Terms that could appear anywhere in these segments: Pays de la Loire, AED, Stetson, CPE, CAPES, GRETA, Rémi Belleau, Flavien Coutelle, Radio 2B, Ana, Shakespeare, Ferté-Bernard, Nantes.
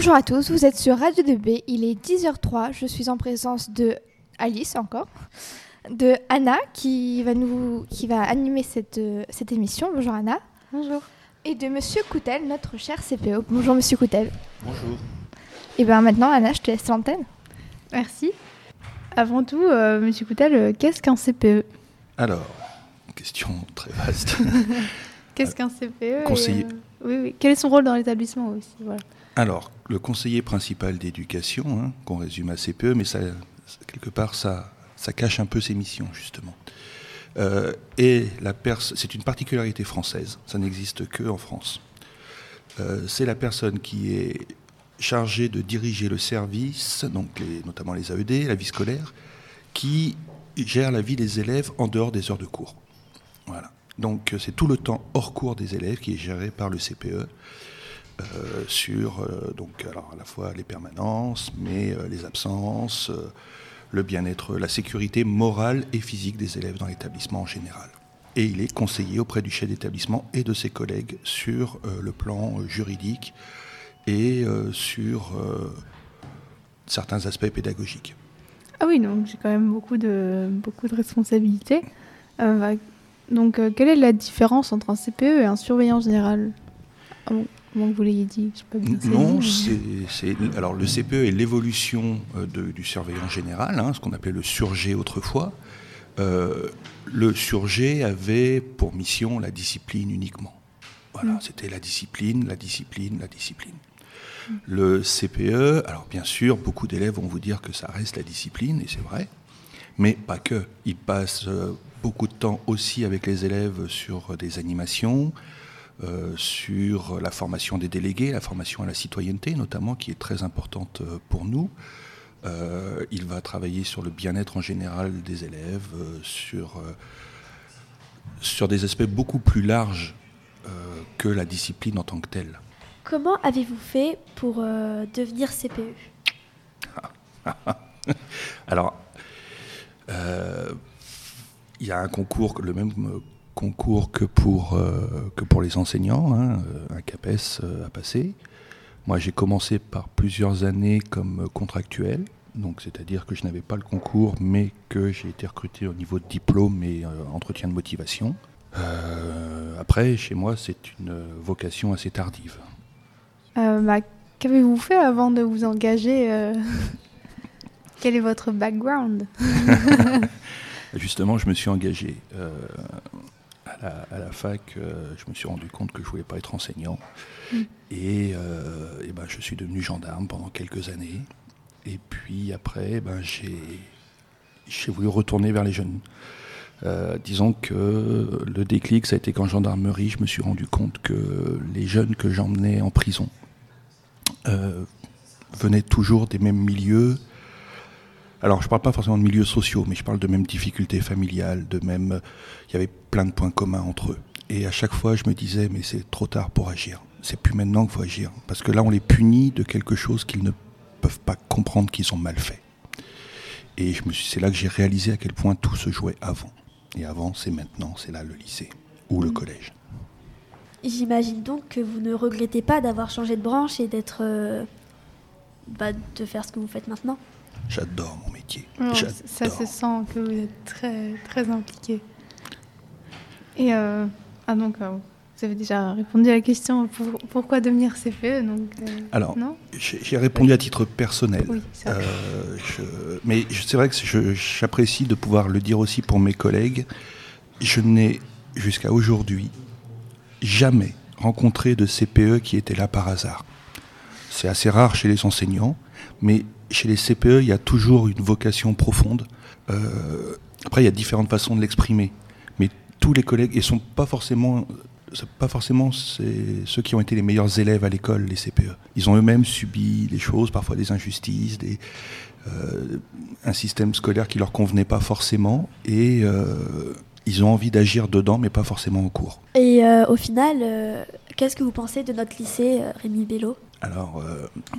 Bonjour à tous, vous êtes sur Radio 2B, il est 10h03, je suis en présence de Alice encore, de Ana qui va animer cette émission. Bonjour Ana. Bonjour. Et de Monsieur Coutel, notre cher CPE. Bonjour Monsieur Coutel. Bonjour. Et bien maintenant Ana, je te laisse l'antenne. Merci. Avant tout, Monsieur Coutel, qu'est-ce qu'un CPE ? Alors, question très vaste. Qu'est-ce qu'un CPE ? Conseiller. Oui. Quel est son rôle dans l'établissement aussi, voilà. Alors, le conseiller principal d'éducation, qu'on résume à CPE, mais ça, quelque part, ça cache un peu ses missions, justement. C'est une particularité française, ça n'existe qu'en France. C'est la personne qui est chargée de diriger le service, donc notamment les AED, la vie scolaire, qui gère la vie des élèves en dehors des heures de cours. Voilà. Donc, c'est tout le temps hors cours des élèves qui est géré par le CPE. À la fois les permanences, mais les absences, le bien-être, la sécurité morale et physique des élèves dans l'établissement en général. Et il est conseiller auprès du chef d'établissement et de ses collègues sur le plan juridique et sur certains aspects pédagogiques. Ah oui, donc j'ai quand même beaucoup de responsabilités. Quelle est la différence entre un CPE et un surveillant général ? Ah bon. Comment vous l'ayez dit, je peux bien non, alors le CPE est l'évolution du surveillant général, ce qu'on appelait le surgé autrefois. Le surgé avait pour mission la discipline uniquement. Voilà, C'était la discipline. Le CPE, alors bien sûr, beaucoup d'élèves vont vous dire que ça reste la discipline, et c'est vrai, mais pas que. Ils passent beaucoup de temps aussi avec les élèves sur des animations, sur la formation des délégués, la formation à la citoyenneté notamment, qui est très importante pour nous. Il va travailler sur le bien-être en général des élèves, sur des aspects beaucoup plus larges que la discipline en tant que telle. Comment avez-vous fait pour devenir CPE ? Alors, il y a un concours, le même concours que pour les enseignants, un CAPES à passer. Moi, j'ai commencé par plusieurs années comme contractuel, donc c'est-à-dire que je n'avais pas le concours, mais que j'ai été recruté au niveau de diplôme et entretien de motivation. Après, chez moi, c'est une vocation assez tardive. Qu'avez-vous fait avant de vous engager Quel est votre background ? Justement, je me suis engagé. À la fac, je me suis rendu compte que je ne voulais pas être enseignant. Et je suis devenu gendarme pendant quelques années. Et puis après, j'ai voulu retourner vers les jeunes. Disons que le déclic, ça a été qu'en gendarmerie, je me suis rendu compte que les jeunes que j'emmenais en prison venaient toujours des mêmes milieux. Alors, je ne parle pas forcément de milieux sociaux, mais je parle de mêmes difficultés familiales, il y avait plein de points communs entre eux. Et à chaque fois, je me disais, mais c'est trop tard pour agir. C'est plus maintenant qu'il faut agir. Parce que là, on les punit de quelque chose qu'ils ne peuvent pas comprendre qu'ils ont mal fait. Et c'est là que j'ai réalisé à quel point tout se jouait avant. Et avant, c'est maintenant, c'est là le lycée ou le collège. J'imagine donc que vous ne regrettez pas d'avoir changé de branche et de faire ce que vous faites maintenant. J'adore mon métier. Non, j'adore. Ça se sent que vous êtes très, très impliqué. Et vous avez déjà répondu à la question pourquoi devenir CPE. Alors, j'ai répondu à titre personnel. Oui, c'est vrai. Mais c'est vrai que j'apprécie de pouvoir le dire aussi pour mes collègues. Je n'ai jusqu'à aujourd'hui jamais rencontré de CPE qui était là par hasard. C'est assez rare chez les enseignants, mais chez les CPE, il y a toujours une vocation profonde. Après, il y a différentes façons de l'exprimer. Mais tous les collègues, et c'est ceux qui ont été les meilleurs élèves à l'école, les CPE. Ils ont eux-mêmes subi des choses, parfois des injustices, un système scolaire qui ne leur convenait pas forcément. Et ils ont envie d'agir dedans, mais pas forcément en cours. Et au final, qu'est-ce que vous pensez de notre lycée, Rémi Belleau ? Alors,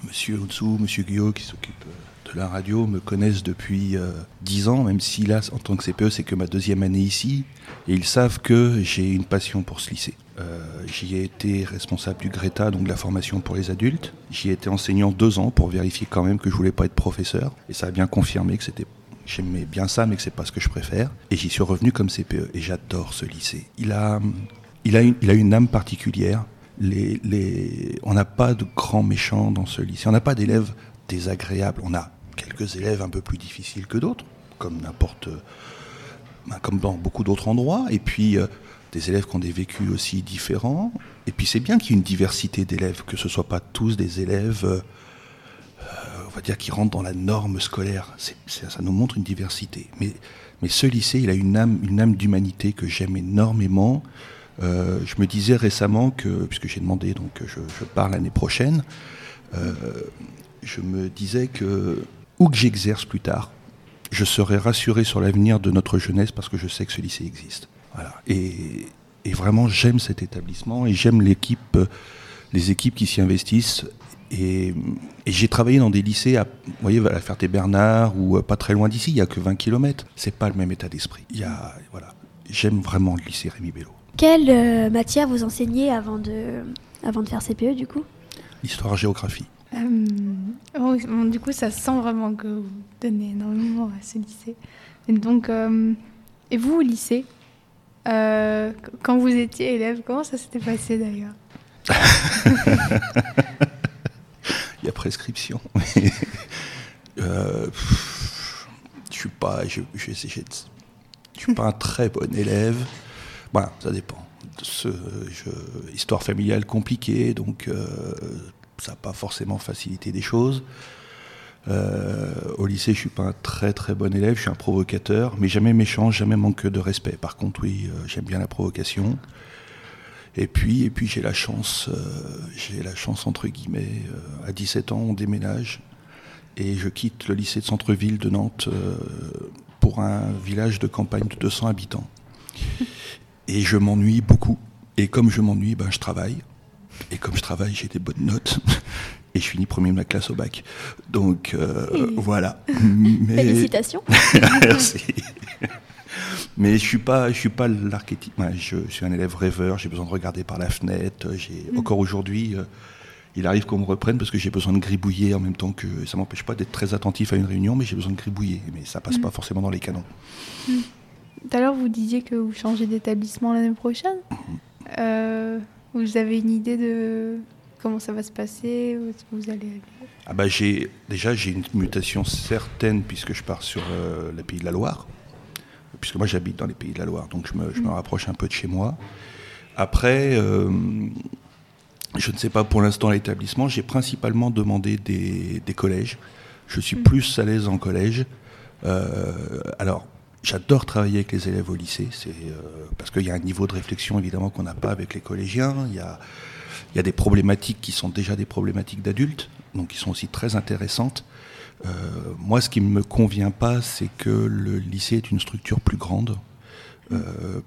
Monsieur Onsou, Monsieur Guillaume, qui s'occupe de la radio me connaissent depuis 10 ans, même si là, en tant que CPE, c'est que ma deuxième année ici. Et ils savent que j'ai une passion pour ce lycée. J'y ai été responsable du GRETA, donc de la formation pour les adultes. J'y ai été enseignant 2 ans pour vérifier quand même que je voulais pas être professeur. Et ça a bien confirmé que c'était... J'aimais bien ça, mais que c'est pas ce que je préfère. Et j'y suis revenu comme CPE. Et j'adore ce lycée. Il a une âme particulière. On n'a pas de grands méchants dans ce lycée. On n'a pas d'élèves désagréables. On a quelques élèves un peu plus difficiles que d'autres, comme dans beaucoup d'autres endroits. Et puis, des élèves qui ont des vécus aussi différents. Et puis, c'est bien qu'il y ait une diversité d'élèves, que ce ne soit pas tous des élèves, on va dire, qui rentrent dans la norme scolaire. Ça nous montre une diversité. Mais ce lycée, il a une âme d'humanité que j'aime énormément. Je me disais récemment que, puisque j'ai demandé, donc je pars l'année prochaine, je me disais que, où que j'exerce plus tard, je serai rassuré sur l'avenir de notre jeunesse parce que je sais que ce lycée existe. Voilà. Et vraiment, j'aime cet établissement et j'aime les équipes qui s'y investissent. Et j'ai travaillé dans des lycées à la Ferté-Bernard ou pas très loin d'ici, il n'y a que 20 km. C'est pas le même état d'esprit. J'aime vraiment le lycée Rémi Belleau. Quelle matière vous enseignez avant de faire CPE, du coup ? L'histoire-géographie. Du coup, ça sent vraiment que vous donnez énormément à ce lycée. Et donc, et vous, au lycée, quand vous étiez élève, comment ça s'était passé d'ailleurs ? Il y a prescription. Je suis pas un très bon élève. Voilà, ça dépend. Histoire familiale compliquée, donc ça n'a pas forcément facilité des choses. Au lycée, je ne suis pas un très très bon élève, je suis un provocateur, mais jamais méchant, jamais manque de respect. Par contre, oui, j'aime bien la provocation. Et puis j'ai la chance entre guillemets, à 17 ans, on déménage et je quitte le lycée de centre-ville de Nantes pour un village de campagne de 200 habitants. Et je m'ennuie beaucoup. Et comme je m'ennuie, je travaille. Et comme je travaille, j'ai des bonnes notes. Et je finis premier de ma classe au bac. Donc, voilà. Félicitations. Merci. Mais je suis pas l'archétype. Ouais, je suis un élève rêveur, j'ai besoin de regarder par la fenêtre. Encore aujourd'hui, il arrive qu'on me reprenne parce que j'ai besoin de gribouiller en même temps que... Ça ne m'empêche pas d'être très attentif à une réunion, mais j'ai besoin de gribouiller. Mais ça ne passe pas forcément dans les canons. Tout à l'heure, vous disiez que vous changez d'établissement l'année prochaine. Vous avez une idée de comment ça va se passer, où est-ce que vous allez... J'ai une mutation certaine puisque je pars sur les Pays de la Loire. Puisque moi, j'habite dans les Pays de la Loire, donc je me rapproche un peu de chez moi. Après, je ne sais pas pour l'instant l'établissement. J'ai principalement demandé des collèges. Je suis plus à l'aise en collège. Alors... J'adore travailler avec les élèves au lycée, parce qu'il y a un niveau de réflexion évidemment qu'on n'a pas avec les collégiens. Il y a des problématiques qui sont déjà des problématiques d'adultes, donc qui sont aussi très intéressantes. Moi, ce qui ne me convient pas, c'est que le lycée est une structure plus grande,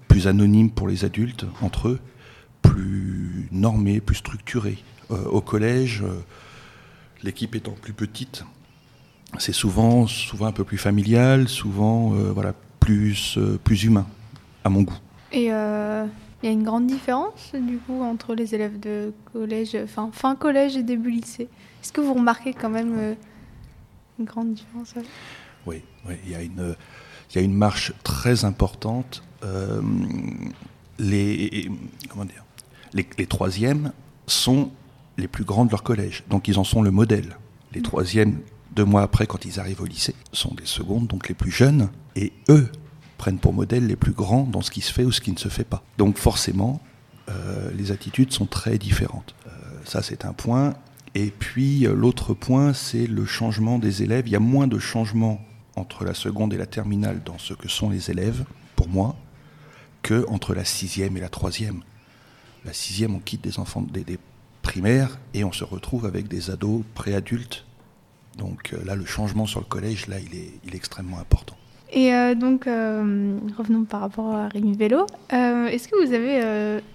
plus anonyme pour les adultes entre eux, plus normée, plus structurée. Au collège, l'équipe étant plus petite, c'est souvent un peu plus familial, souvent plus humain, à mon goût. Et il y a une grande différence, du coup, entre les élèves de collège, fin collège et début lycée. Est-ce que vous remarquez quand même une grande différence ? Oui, il y a une marche très importante. Les troisièmes sont les plus grands de leur collège, donc ils en sont le modèle. Les troisièmes... 2 mois après, quand ils arrivent au lycée, sont les secondes, donc les plus jeunes, et eux prennent pour modèle les plus grands dans ce qui se fait ou ce qui ne se fait pas. Donc forcément, les attitudes sont très différentes. Ça, c'est un point. Et puis, l'autre point, c'est le changement des élèves. Il y a moins de changements entre la seconde et la terminale dans ce que sont les élèves, pour moi, qu'entre la sixième et la troisième. La sixième, on quitte des enfants des primaires et on se retrouve avec des ados pré-adultes. Donc là, le changement sur le collège, là, il est extrêmement important. Et donc, revenons par rapport à Rémi Belleau. Est-ce que vous avez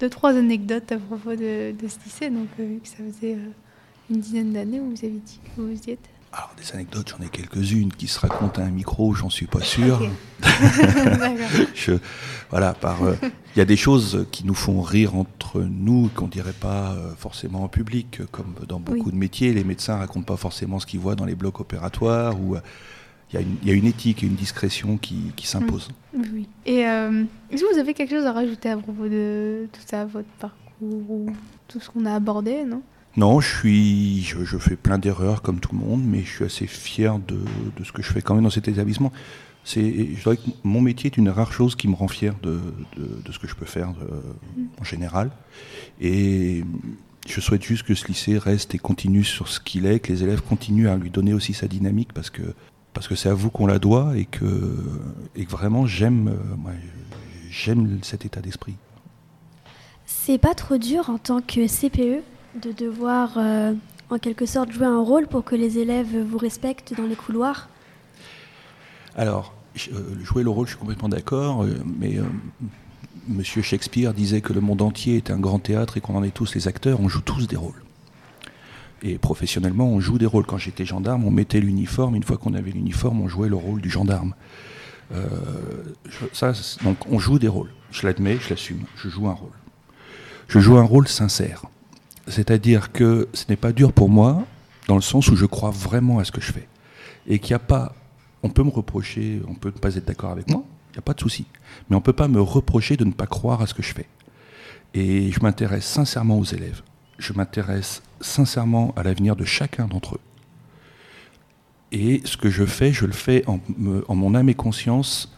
2-3 anecdotes à propos de ce lycée ? Donc, vu que ça faisait une dizaine d'années où vous avez dit que vous y êtes. Alors, des anecdotes, j'en ai quelques-unes qui se racontent à un micro, j'en suis pas sûr. Il y a des choses qui nous font rire entre nous, qu'on dirait pas forcément en public, comme dans beaucoup de métiers. Les médecins racontent pas forcément ce qu'ils voient dans les blocs opératoires. Ou il y a une éthique et une discrétion qui s'imposent. Oui. Et est-ce que vous avez quelque chose à rajouter à propos de tout ça, votre parcours ou tout ce qu'on a abordé, non ? Non, je fais plein d'erreurs comme tout le monde, mais je suis assez fier de ce que je fais quand même dans cet établissement. Je dirais que mon métier est une rare chose qui me rend fier de ce que je peux faire en général. Et je souhaite juste que ce lycée reste et continue sur ce qu'il est, que les élèves continuent à lui donner aussi sa dynamique, parce que c'est à vous qu'on la doit et que vraiment j'aime cet état d'esprit. C'est pas trop dur en tant que CPE de devoir en quelque sorte jouer un rôle pour que les élèves vous respectent dans les couloirs? Alors, jouer le rôle, je suis complètement d'accord, mais Monsieur Shakespeare disait que le monde entier est un grand théâtre et qu'on en est tous les acteurs, on joue tous des rôles. Et professionnellement, on joue des rôles. Quand j'étais gendarme, on mettait l'uniforme, une fois qu'on avait l'uniforme, on jouait le rôle du gendarme. Donc on joue des rôles, je l'admets, je l'assume, je joue un rôle. Je joue un rôle sincère. C'est-à-dire que ce n'est pas dur pour moi, dans le sens où je crois vraiment à ce que je fais. Et qu'il n'y a pas... On peut me reprocher, on peut ne pas être d'accord avec moi, il n'y a pas de souci. Mais on ne peut pas me reprocher de ne pas croire à ce que je fais. Et je m'intéresse sincèrement aux élèves. Je m'intéresse sincèrement à l'avenir de chacun d'entre eux. Et ce que je le fais en mon âme et conscience,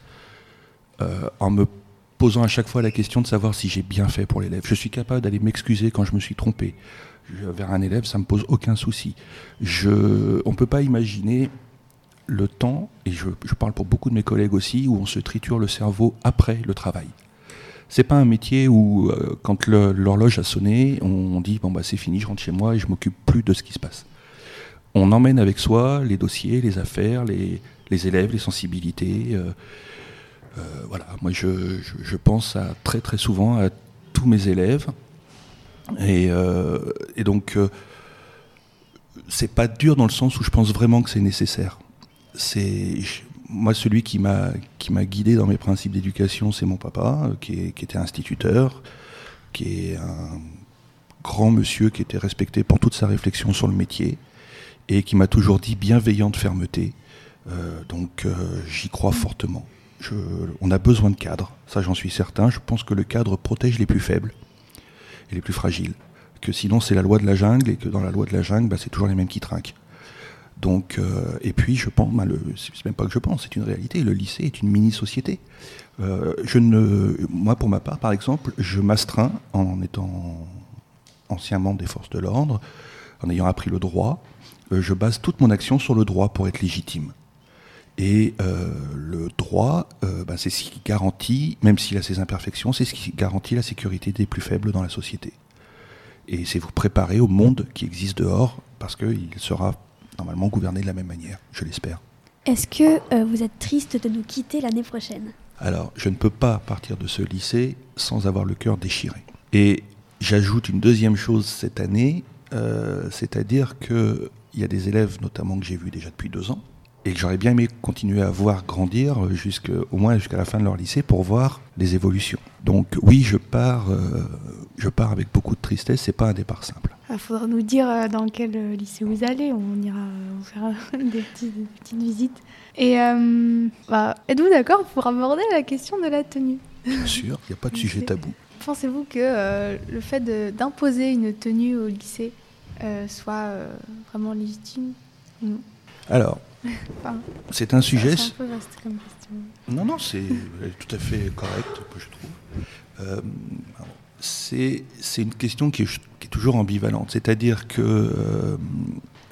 en me posant à chaque fois la question de savoir si j'ai bien fait pour l'élève. Je suis capable d'aller m'excuser quand je me suis trompé. Vers un élève, ça ne me pose aucun souci. On ne peut pas imaginer le temps, et je parle pour beaucoup de mes collègues aussi, où on se triture le cerveau après le travail. Ce n'est pas un métier où, quand l'horloge a sonné, on dit « bon bah c'est fini, je rentre chez moi et je ne m'occupe plus de ce qui se passe ». On emmène avec soi les dossiers, les affaires, les élèves, les sensibilités... moi je pense très très souvent à tous mes élèves et donc c'est pas dur dans le sens où je pense vraiment que c'est nécessaire. Moi celui qui m'a guidé dans mes principes d'éducation, c'est mon papa qui était instituteur, qui est un grand monsieur qui était respecté pour toute sa réflexion sur le métier et qui m'a toujours dit bienveillante fermeté, donc j'y crois fortement. On a besoin de cadres, ça j'en suis certain. Je pense que le cadre protège les plus faibles et les plus fragiles. Que sinon c'est la loi de la jungle et que dans la loi de la jungle, c'est toujours les mêmes qui trinquent. Donc, et puis je pense, c'est même pas que je pense, c'est une réalité. Le lycée est une mini-société. Moi pour ma part, par exemple, je m'astreins en étant ancien membre des forces de l'ordre, en ayant appris le droit. Je base toute mon action sur le droit pour être légitime. Et le droit, c'est ce qui garantit, même s'il a ses imperfections, c'est ce qui garantit la sécurité des plus faibles dans la société. Et c'est vous préparer au monde qui existe dehors, parce qu'il sera normalement gouverné de la même manière, je l'espère. Est-ce que vous êtes triste de nous quitter l'année prochaine ? Alors, je ne peux pas partir de ce lycée sans avoir le cœur déchiré. Et j'ajoute une deuxième chose cette année, c'est-à-dire qu'il y a des élèves, notamment que j'ai vus déjà depuis 2 ans, et que j'aurais bien aimé continuer à voir grandir au moins jusqu'à la fin de leur lycée pour voir les évolutions. Donc oui, je pars avec beaucoup de tristesse, c'est pas un départ simple. Il faudra nous dire dans quel lycée vous allez, on ira faire des petites visites. Et êtes-vous d'accord pour aborder la question de la tenue ? Bien sûr, il n'y a pas de sujet tabou. Pensez-vous que le fait d'imposer une tenue au lycée soit vraiment légitime ou non ? Alors, c'est un sujet... C'est un peu vaste comme question. Non, c'est tout à fait correct, je trouve. C'est une question qui est toujours ambivalente. C'est-à-dire que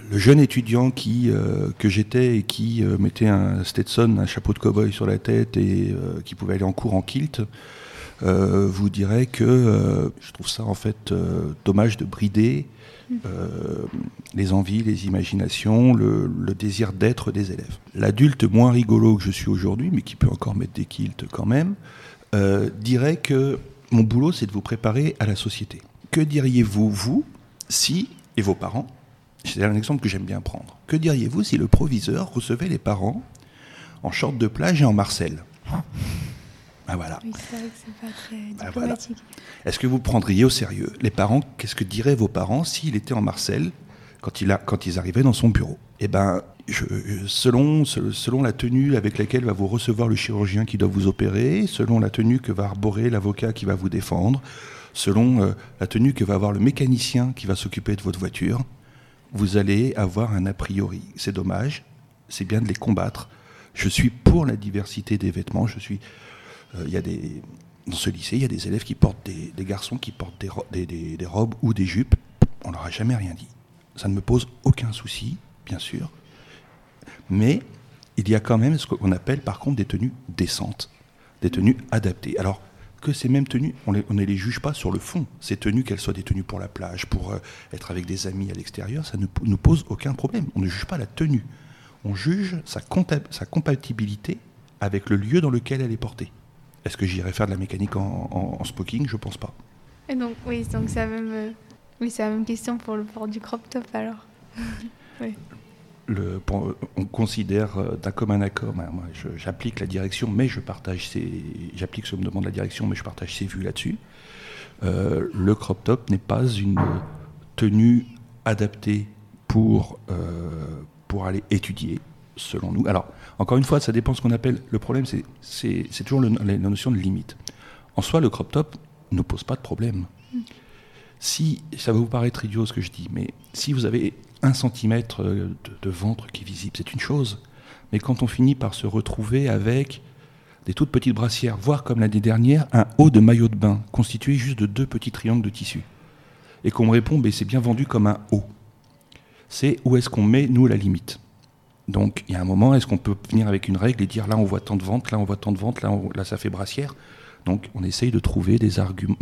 le jeune étudiant que j'étais et qui mettait un Stetson, un chapeau de cow-boy sur la tête et qui pouvait aller en cours en kilt, vous dirait que je trouve ça en fait dommage de brider les envies, les imaginations, le désir d'être des élèves. L'adulte moins rigolo que je suis aujourd'hui, mais qui peut encore mettre des kilts quand même, dirait que mon boulot, c'est de vous préparer à la société. Que diriez-vous, vous, si, et vos parents, C'est un exemple que j'aime bien prendre. Que diriez-vous si le proviseur recevait les parents en short de plage et en marcel ? Ben voilà. Oui, c'est vrai que c'est pas très diplomatique. Ben voilà. Est-ce que vous prendriez au sérieux les parents ? Qu'est-ce que diraient vos parents s'il était en marcel quand ils arrivaient dans son bureau ? Eh ben, selon la tenue avec laquelle va vous recevoir le chirurgien qui doit vous opérer, selon la tenue que va arborer l'avocat qui va vous défendre, selon la tenue que va avoir le mécanicien qui va s'occuper de votre voiture, vous allez avoir un a priori. C'est dommage, c'est bien de les combattre. Je suis pour la diversité des vêtements. Dans ce lycée, il y a des élèves qui portent des garçons qui portent des robes ou des jupes. On leur a jamais rien dit. Ça ne me pose aucun souci, bien sûr. Mais il y a quand même ce qu'on appelle par contre des tenues décentes, des tenues adaptées. Alors que ces mêmes tenues, on ne les juge pas sur le fond. Ces tenues, qu'elles soient des tenues pour la plage, pour être avec des amis à l'extérieur, ça ne nous pose aucun problème. On ne juge pas la tenue. On juge sa compatibilité avec le lieu dans lequel elle est portée. Est-ce que j'irais faire de la mécanique en smoking ? Je ne pense pas. Et donc, oui, c'est la même question pour le port du crop top alors. Oui. On considère d'un commun accord, moi, j'applique la direction, mais j'applique ce que me demande la direction, mais je partage ses vues là-dessus. Le crop top n'est pas une tenue adaptée pour aller étudier, selon nous. Alors, encore une fois, ça dépend de ce qu'on appelle. Le problème, c'est toujours la notion de limite. En soi, le crop top ne pose pas de problème. Si, ça va vous paraître idiot ce que je dis, mais si vous avez 1 centimètre de ventre qui est visible, c'est une chose. Mais quand on finit par se retrouver avec des toutes petites brassières, voire comme l'année dernière, un haut de maillot de bain, constitué juste de 2 petits triangles de tissu, et qu'on me répond, c'est bien vendu comme un haut. C'est où est-ce qu'on met, nous, la limite ? Donc, il y a un moment, est-ce qu'on peut venir avec une règle et dire, là, on voit tant de ventre, là, on voit tant de ventre, là, ça fait brassière ? Donc, on essaye de trouver des arguments,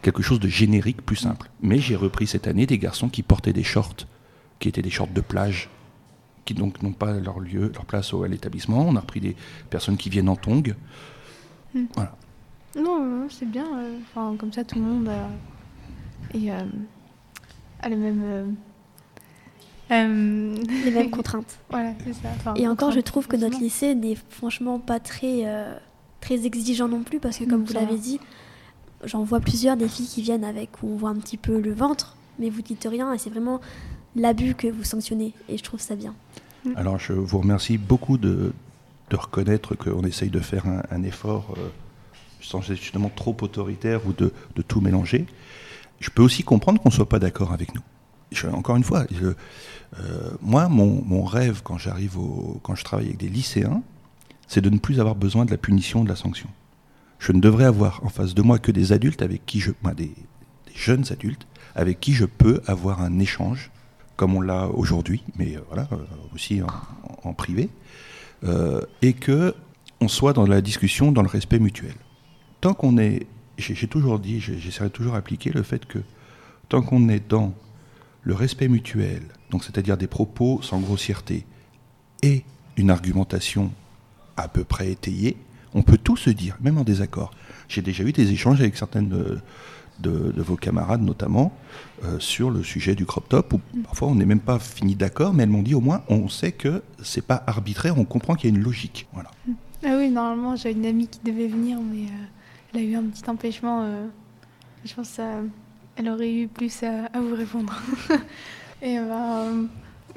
quelque chose de générique plus simple. Mais j'ai repris cette année des garçons qui portaient des shorts, qui étaient des shorts de plage, qui donc n'ont pas leur place à l'établissement. On a repris des personnes qui viennent en tongs. Voilà. Non, c'est bien. Comme ça, tout le monde a les mêmes... les mêmes contraintes. Voilà, c'est ça. Et encore, je trouve que notre lycée n'est franchement pas très exigeant non plus, parce que comme vous l'avez dit, j'en vois plusieurs des filles qui viennent avec, où on voit un petit peu le ventre, mais vous dites rien, et c'est vraiment... l'abus que vous sanctionnez, et je trouve ça bien. Alors je vous remercie beaucoup de reconnaître qu'on essaye de faire un effort sans être justement trop autoritaire ou de tout mélanger. Je peux aussi comprendre qu'on ne soit pas d'accord avec nous. Encore une fois, moi, mon rêve quand je travaille avec des lycéens, c'est de ne plus avoir besoin de la punition, de la sanction. Je ne devrais avoir en face de moi que des adultes avec qui des jeunes adultes avec qui je peux avoir un échange comme on l'a aujourd'hui, mais aussi en privé, et qu'on soit dans la discussion, dans le respect mutuel. Tant qu'on est, j'ai toujours dit, j'essaierai toujours d'appliquer le fait que tant qu'on est dans le respect mutuel, donc c'est-à-dire des propos sans grossièreté et une argumentation à peu près étayée, on peut tout se dire, même en désaccord. J'ai déjà eu des échanges avec certaines... De vos camarades notamment, sur le sujet du crop top, où parfois on n'est même pas fini d'accord, mais elles m'ont dit au moins on sait que c'est pas arbitraire, on comprend qu'il y a une logique. Voilà. Ah oui, normalement j'ai une amie qui devait venir, mais elle a eu un petit empêchement. Je pense qu'elle aurait eu plus à vous répondre. Et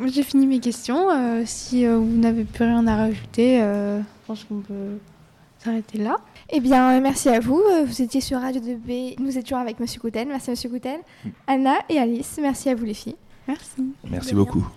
j'ai fini mes questions. Si vous n'avez plus rien à rajouter, je pense qu'on peut s'arrêter là. Eh bien, merci à vous. Vous étiez sur Radio 2B. Nous étions avec Monsieur Coutel. Merci Monsieur Coutel, Anna et Alice. Merci à vous les filles. Merci. Merci beaucoup.